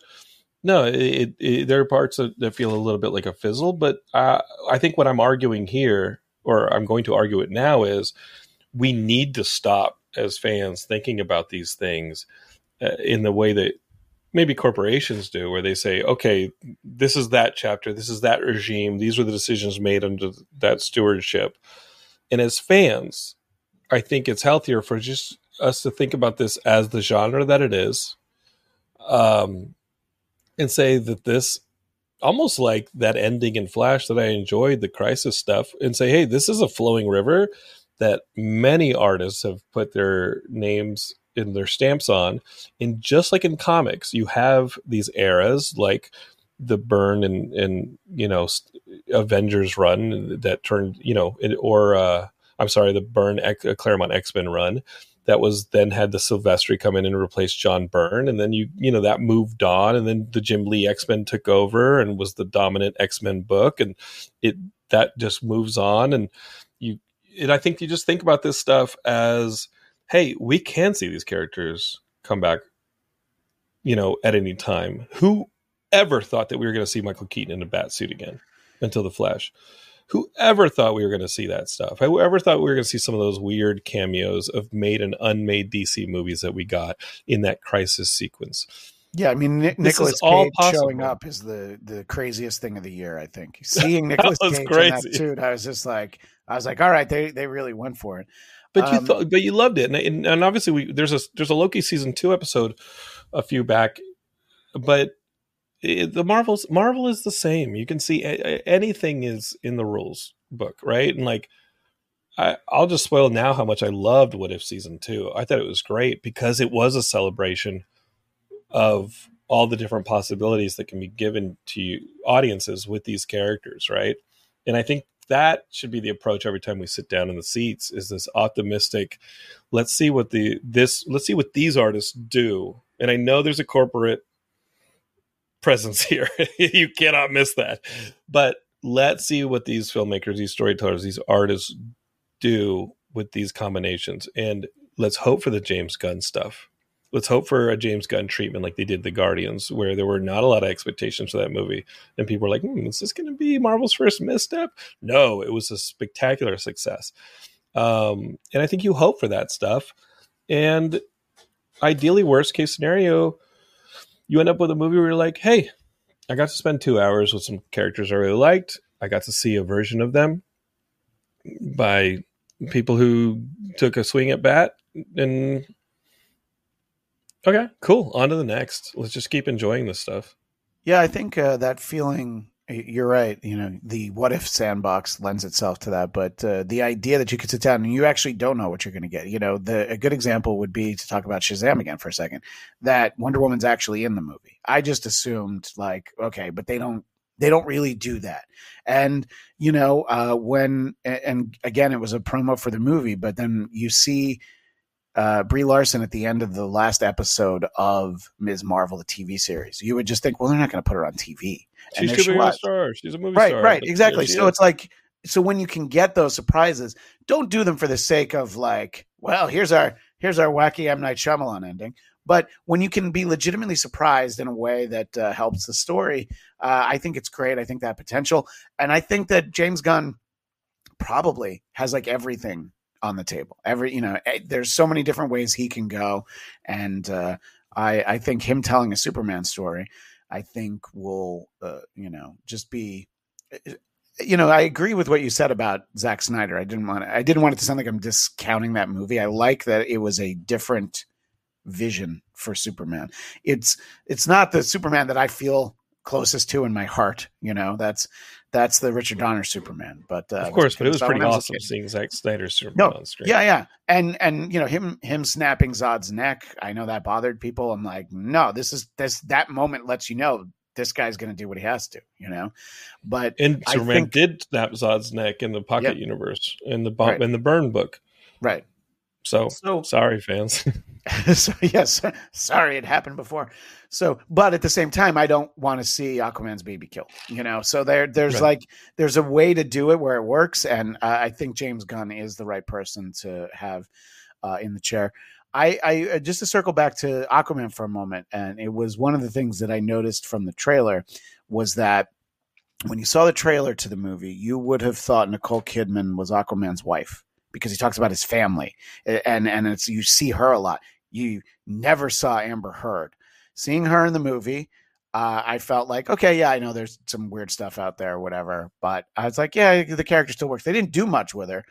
No, there are parts that feel a little bit like a fizzle, but I think what I'm arguing here, or I'm going to argue it now, is we need to stop as fans thinking about these things in the way that maybe corporations do, where they say, okay, this is that chapter, this is that regime, these were the decisions made under that stewardship. And as fans, I think it's healthier for just us to think about this as the genre that it is, and say that this, almost like that ending in Flash that I enjoyed, the crisis stuff, and say, hey, this is a flowing river that many artists have put their names in their stamps on. And just like in comics, you have these eras like the Byrne and you know, Avengers run that turned, you know, the Byrne Claremont X-Men run that was then had the Silvestri come in and replace John Byrne. And then you know, that moved on, and then the Jim Lee X-Men took over and was the dominant X-Men book. And that just moves on. And I think you just think about this stuff as, hey, we can see these characters come back, you know, at any time. Who ever thought that we were going to see Michael Keaton in a bat suit again until The Flash? Who ever thought we were going to see that stuff? Who ever thought we were going to see some of those weird cameos of made and unmade DC movies that we got in that crisis sequence? Yeah, I mean, Nicolas Cage showing up is the craziest thing of the year, I think. Seeing Nicolas Cage in that suit, I was like, all right, they really went for it. But you loved it, and obviously there's a Loki season 2 episode a few back, but the Marvel is the same. You can see anything is in the rules book, right? And like I'll just spoil now how much I loved What If season 2. I thought it was great because it was a celebration of all the different possibilities that can be given to you, audiences, with these characters, right? And I think that should be the approach every time we sit down in the seats, is this optimistic, let's see what these artists do. And I know there's a corporate presence here. You cannot miss that. But let's see what these filmmakers, these storytellers, these artists do with these combinations. And let's hope for the James Gunn stuff. Let's hope for a James Gunn treatment like they did the Guardians, where there were not a lot of expectations for that movie. And people were like, is this going to be Marvel's first misstep? No, it was a spectacular success. And I think you hope for that stuff. And ideally, worst case scenario, you end up with a movie where you're like, hey, I got to spend 2 hours with some characters I really liked. I got to see a version of them by people who took a swing at bat, and okay, cool. On to the next. Let's just keep enjoying this stuff. Yeah, I think that feeling, you're right. You know, the What If sandbox lends itself to that. But the idea that you could sit down and you actually don't know what you're going to get. You know, a good example would be, to talk about Shazam again for a second, that Wonder Woman's actually in the movie. I just assumed, like, okay, but they don't really do that. And, you know, and again, it was a promo for the movie, but then you see Brie Larson at the end of the last episode of Ms. Marvel, the TV series. You would just think, well, they're not going to put her on TV. She's too big of a star. She's a movie star. Right, exactly. So it's like, so when you can get those surprises, don't do them for the sake of like, well, here's our wacky M. Night Shyamalan ending. But when you can be legitimately surprised in a way that helps the story, I think it's great. I think that potential, and I think that James Gunn probably has like everything on the table. There's so many different ways he can go. And I think him telling a Superman story, I think will, just be, I agree with what you said about Zack Snyder. I didn't want it to sound like I'm discounting that movie. I like that it was a different vision for Superman. It's not the Superman that I feel closest to in my heart. That's the Richard Donner Superman. But of course, but it was pretty awesome seeing Zack Snyder's Superman on screen. Yeah. And him snapping Zod's neck. I know that bothered people. I'm like, no, that moment lets you know this guy's going to do what he has to, But Superman did snap Zod's neck in the Pocket Universe in the Byrne book, right? So sorry, fans. So yes, sorry, it happened before. So, but at the same time, I don't want to see Aquaman's baby killed. So there's there's a way to do it where it works, and I think James Gunn is the right person to have in the chair. I just to circle back to Aquaman for a moment, and it was one of the things that I noticed from the trailer was that when you saw the trailer to the movie, you would have thought Nicole Kidman was Aquaman's wife because he talks about his family, and it's you see her a lot. You never saw Amber Heard. Seeing her in the movie, I felt like, okay, yeah, I know there's some weird stuff out there, or whatever, but I was like, yeah, the character still works. They didn't do much with her.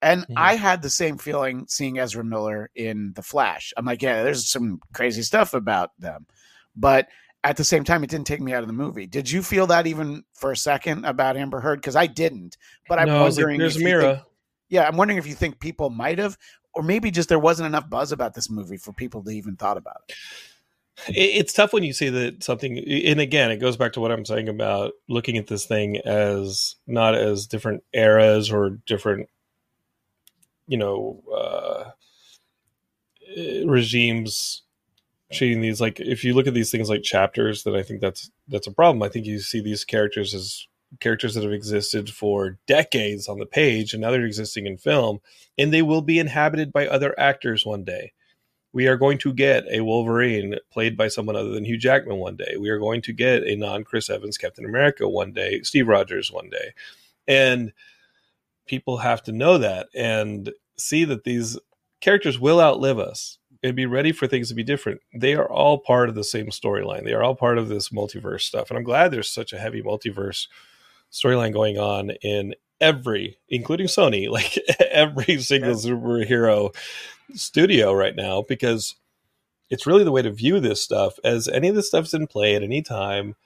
And I had the same feeling seeing Ezra Miller in The Flash. I'm like, yeah, there's some crazy stuff about them. But at the same time, it didn't take me out of the movie. Did you feel that even for a second about Amber Heard? Because I didn't. But I'm wondering. There's Mira. I'm wondering if you think people might have, or maybe just there wasn't enough buzz about this movie for people to even thought about it. It's tough when you see that something, and again, it goes back to what I'm saying about looking at this thing as not as different eras or different regimes treating these, like if you look at these things like chapters, then I think that's a problem. I think you see these characters as characters that have existed for decades on the page, and now they're existing in film, and they will be inhabited by other actors one day. We are going to get a Wolverine played by someone other than Hugh Jackman one day. We are going to get a non-Chris Evans Captain America one day, Steve Rogers one day. And people have to know that and see that these characters will outlive us and be ready for things to be different. They are all part of the same storyline. They are all part of this multiverse stuff. And I'm glad there's such a heavy multiverse storyline going on in every, including Sony, like every single superhero studio right now, because it's really the way to view this stuff, as any of this stuff's in play at any time.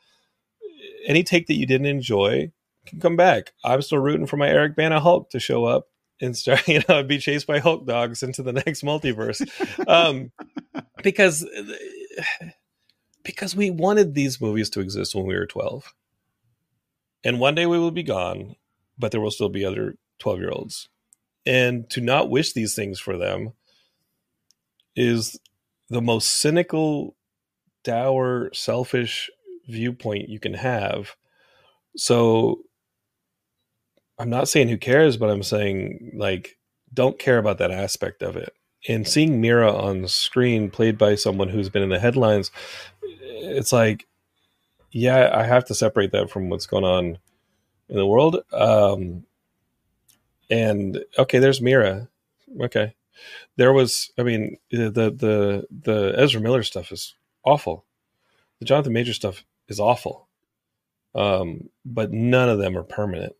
Any take that you didn't enjoy can come back. I'm still rooting for my Eric Bana Hulk to show up and start, be chased by Hulk dogs into the next multiverse. Because we wanted these movies to exist when we were 12, and one day we will be gone, but there will still be other 12-year-olds, and to not wish these things for them is the most cynical, dour, selfish viewpoint you can have. So I'm not saying who cares, but I'm saying, like, don't care about that aspect of it. And seeing Mira on screen played by someone who's been in the headlines, it's like, yeah, I have to separate that from what's going on in the world. And okay, there's Mira. Okay. There was, the Ezra Miller stuff is awful. The Jonathan Major stuff is awful. But none of them are permanent.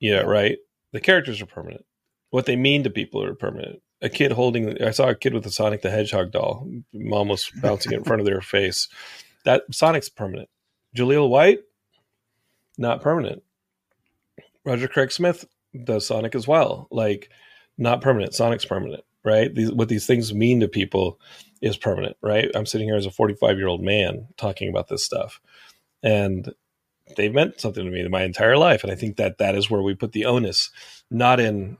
Yeah, right. The characters are permanent. What they mean to people are permanent. I saw a kid with a Sonic the Hedgehog doll. Mom was bouncing it in front of their face. That Sonic's permanent. Jaleel White, not permanent. Roger Craig Smith does Sonic as well. Like, not permanent. Sonic's permanent, right? What these things mean to people is permanent, right? I'm sitting here as a 45-year-old man talking about this stuff, and they meant something to me my entire life. And I think that is where we put the onus, not in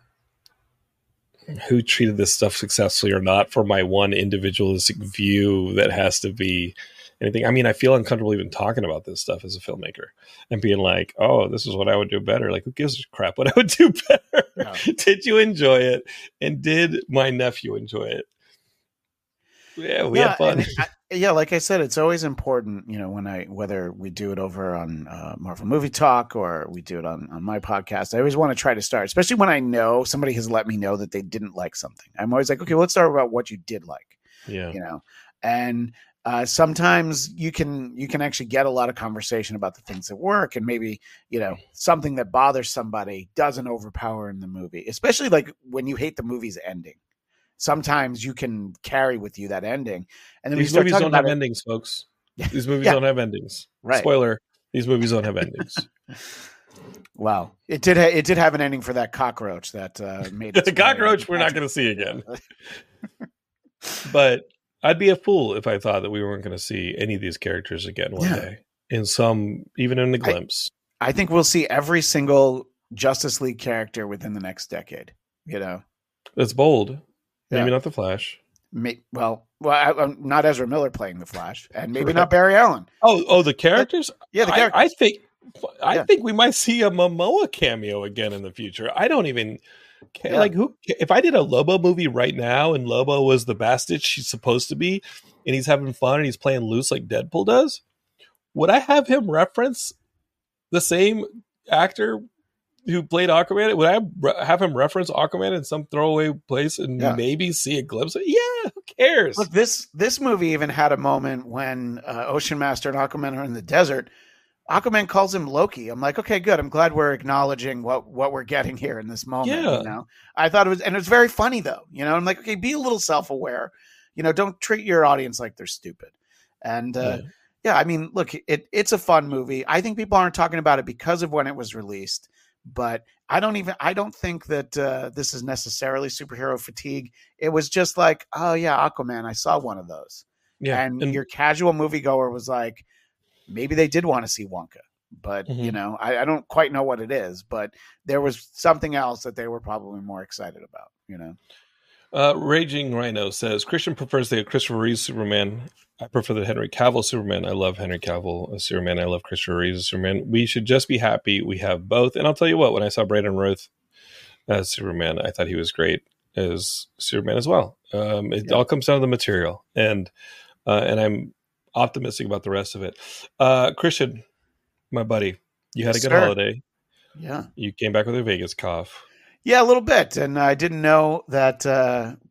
who treated this stuff successfully or not for my one individualistic view that has to be anything. I mean, I feel uncomfortable even talking about this stuff as a filmmaker and being like, oh, this is what I would do better. Like, who gives a crap what I would do better? No. Did you enjoy it? And did my nephew enjoy it? Yeah, we had fun. Yeah, like I said, it's always important, you know, when whether we do it over on Marvel Movie Talk or we do it on my podcast, I always want to try to start, especially when I know somebody has let me know that they didn't like something. I'm always like, okay, well, let's start about what you did like. Yeah, you know, and sometimes you can actually get a lot of conversation about the things that work, and maybe, you know, something that bothers somebody doesn't overpower in the movie, especially like when you hate the movie's ending. Sometimes you can carry with you that ending. And then these movies don't have endings, folks. These movies don't have endings. Right. Spoiler, these movies don't have endings. Wow. It did have an ending for that cockroach that made it. The cockroach we're not going to see again. But I'd be a fool if I thought that we weren't going to see any of these characters again one day. Even in the glimpse. I think we'll see every single Justice League character within the next decade. You know? That's bold. Maybe not the Flash. Well, not Ezra Miller playing the Flash, and maybe not Barry Allen. Oh, the characters. The characters. I think we might see a Momoa cameo again in the future. I don't even care. Yeah. Like, who? If I did a Lobo movie right now, and Lobo was the bastard she's supposed to be, and he's having fun and he's playing loose like Deadpool does, would I have him reference the same actor who played Aquaman? Would I have him reference Aquaman in some throwaway place and maybe see a glimpse of it? Yeah, who cares? Look, this movie even had a moment when Ocean Master and Aquaman are in the desert. Aquaman calls him Loki. I'm like, okay, good. I'm glad we're acknowledging what we're getting here in this moment. Yeah. You know? I thought it was very funny though. You know, I'm like, okay, be a little self-aware. You know, don't treat your audience like they're stupid. And yeah, I mean, look, it's a fun movie. I think people aren't talking about it because of when it was released. But I don't think that this is necessarily superhero fatigue. It was just like, oh yeah, Aquaman, I saw one of those. Yeah. And your casual moviegoer was like, maybe they did want to see Wonka, but you know, I don't quite know what it is, but there was something else that they were probably more excited about, you know? Raging Rhino says Christian prefers the Christopher Reeve Superman. I prefer the Henry Cavill Superman. I love Henry Cavill as Superman. I love Christopher Reeve as Superman. We should just be happy we have both. And I'll tell you what, when I saw Brandon Routh as Superman, I thought he was great as Superman as well. It all comes down to the material, and I'm optimistic about the rest of it. Christian, my buddy, you had a good holiday. Yeah, you came back with a Vegas cough. Yeah, a little bit. And I didn't know that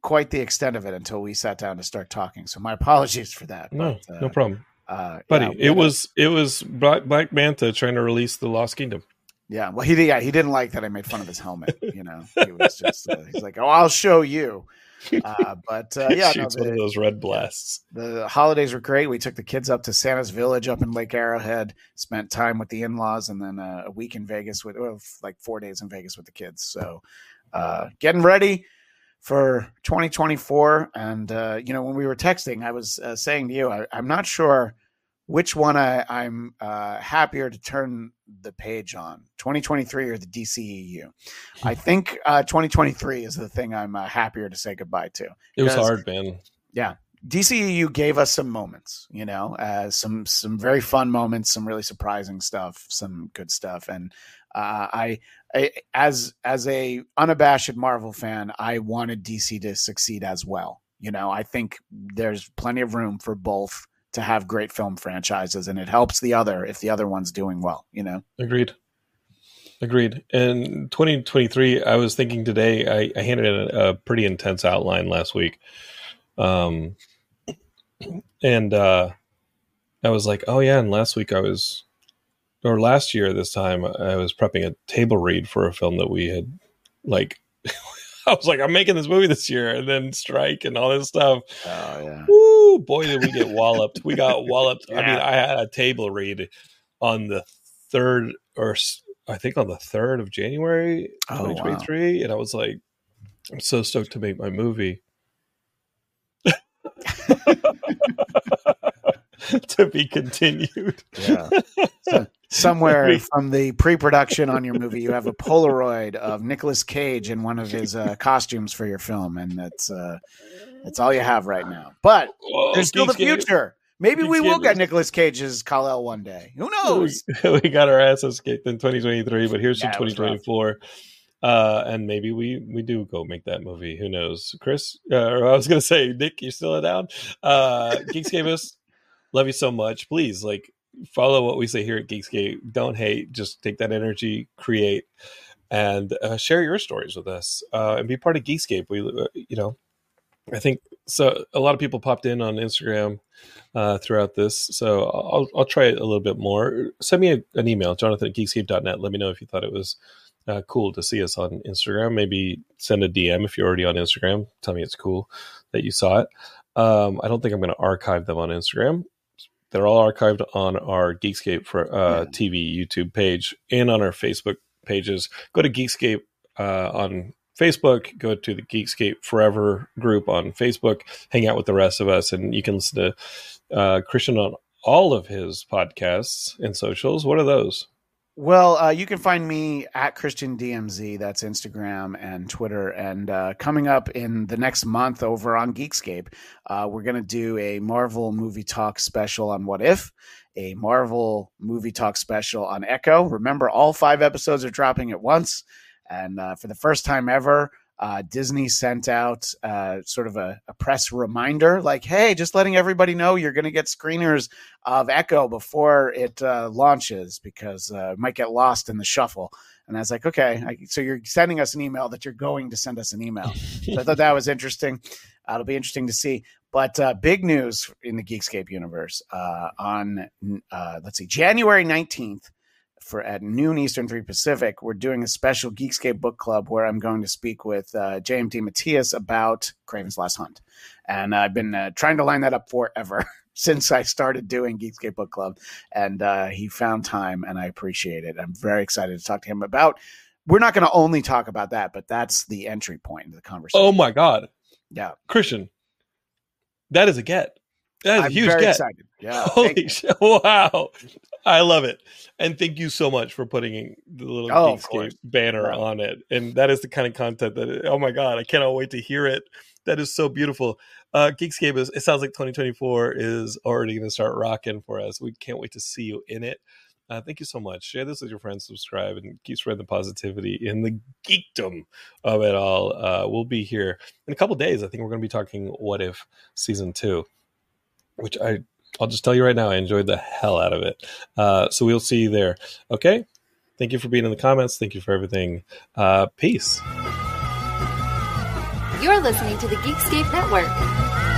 quite the extent of it until we sat down to start talking. So my apologies for that. No, no problem. Buddy, it was Black Manta trying to release the Lost Kingdom. Yeah, well, he didn't like that I made fun of his helmet. You know, he was just he's like, oh, I'll show you. One of those red blasts. The holidays were great. We took the kids up to Santa's Village up in Lake Arrowhead, spent time with the in-laws, and then a week in Vegas like 4 days in Vegas with the kids. So getting ready for 2024. And you know, when we were texting, I was saying to you, I'm not sure which one I'm happier to turn the page on, 2023 or the DCEU. I think 2023 is the thing I'm happier to say goodbye to. It was hard, man. Yeah. DCEU gave us some moments, you know, some very fun moments, some really surprising stuff, some good stuff. And I as a unabashed Marvel fan, I wanted DC to succeed as well. You know, I think there's plenty of room for both to have great film franchises, and it helps the other if the other one's doing well, you know? Agreed. And 2023, I was thinking today, I handed in a pretty intense outline last week. I was like, oh yeah. And last year this time, I was prepping a table read for a film that we had like, I was like, I'm making this movie this year, and then strike and all this stuff. Oh yeah. Woo, boy, did we get walloped. We got walloped. Yeah. I mean, I had a table read on the 3rd, or I think on the 3rd of January, 2023. Wow. And I was like, I'm so stoked to make my movie. To be continued. Yeah. So somewhere from the pre-production on your movie, you have a Polaroid of Nicolas Cage in one of his costumes for your film, and that's all you have right now. But there's still the future. Maybe we will get Nicolas Cage's Kal-El one day. Who knows? We got our asses kicked in 2023, but here's some 2024. And maybe we do go make that movie. Who knows? Chris, or I was going to say, Nick, you still down? Geekscape us. Love you so much. Please, like, follow what we say here at Geekscape. Don't hate. Just take that energy, create, and share your stories with us, and be part of Geekscape. We, you know, I think so. A lot of people popped in on Instagram throughout this, so I'll try it a little bit more. Send me an email, jonathan@geekscape.net. Let me know if you thought it was cool to see us on Instagram. Maybe send a DM if you're already on Instagram. Tell me it's cool that you saw it. I don't think I'm going to archive them on Instagram. They're all archived on our Geekscape for TV YouTube page and on our Facebook pages. Go to Geekscape on Facebook, go to the Geekscape Forever group on Facebook, hang out with the rest of us, and you can listen to Christian on all of his podcasts and socials. What are those? Well, you can find me at Christian DMZ. That's Instagram and Twitter. And coming up in the next month over on Geekscape, we're going to do a Marvel Movie Talk special on What If, a Marvel Movie Talk special on Echo. Remember, all 5 episodes are dropping at once. And for the first time ever, Disney sent out sort of a press reminder like, hey, just letting everybody know you're going to get screeners of Echo before it launches because it might get lost in the shuffle. And I was like, okay, so you're sending us an email that you're going to send us an email. So I thought that was interesting. It'll be interesting to see. But big news in the Geekscape universe on, let's see, January 19th. At noon Eastern, 3 Pacific, we're doing a special Geekscape Book Club where I'm going to speak with JMD Matias about Kraven's Last Hunt. And I've been trying to line that up forever since I started doing Geekscape Book Club. And he found time, and I appreciate it. I'm very excited to talk to him about. We're not going to only talk about that, but that's the entry point into the conversation. Oh, my God. Yeah. Christian, that is a get. That is a huge get. I'm very excited. Yeah, holy shit. Wow. I love it. And thank you so much for putting the little Geekscape banner on it. And that is the kind of content that, oh my God, I cannot wait to hear it. That is so beautiful. Geekscape it sounds like 2024 is already going to start rocking for us. We can't wait to see you in it. Thank you so much. Share this with your friends, subscribe, and keep spreading the positivity and the geekdom of it all. We'll be here in a couple days. I think we're going to be talking What If Season 2, which I'll just tell you right now, I enjoyed the hell out of it. So we'll see you there. Okay? Thank you for being in the comments. Thank you for everything. Peace. You're listening to the Geekscape Network.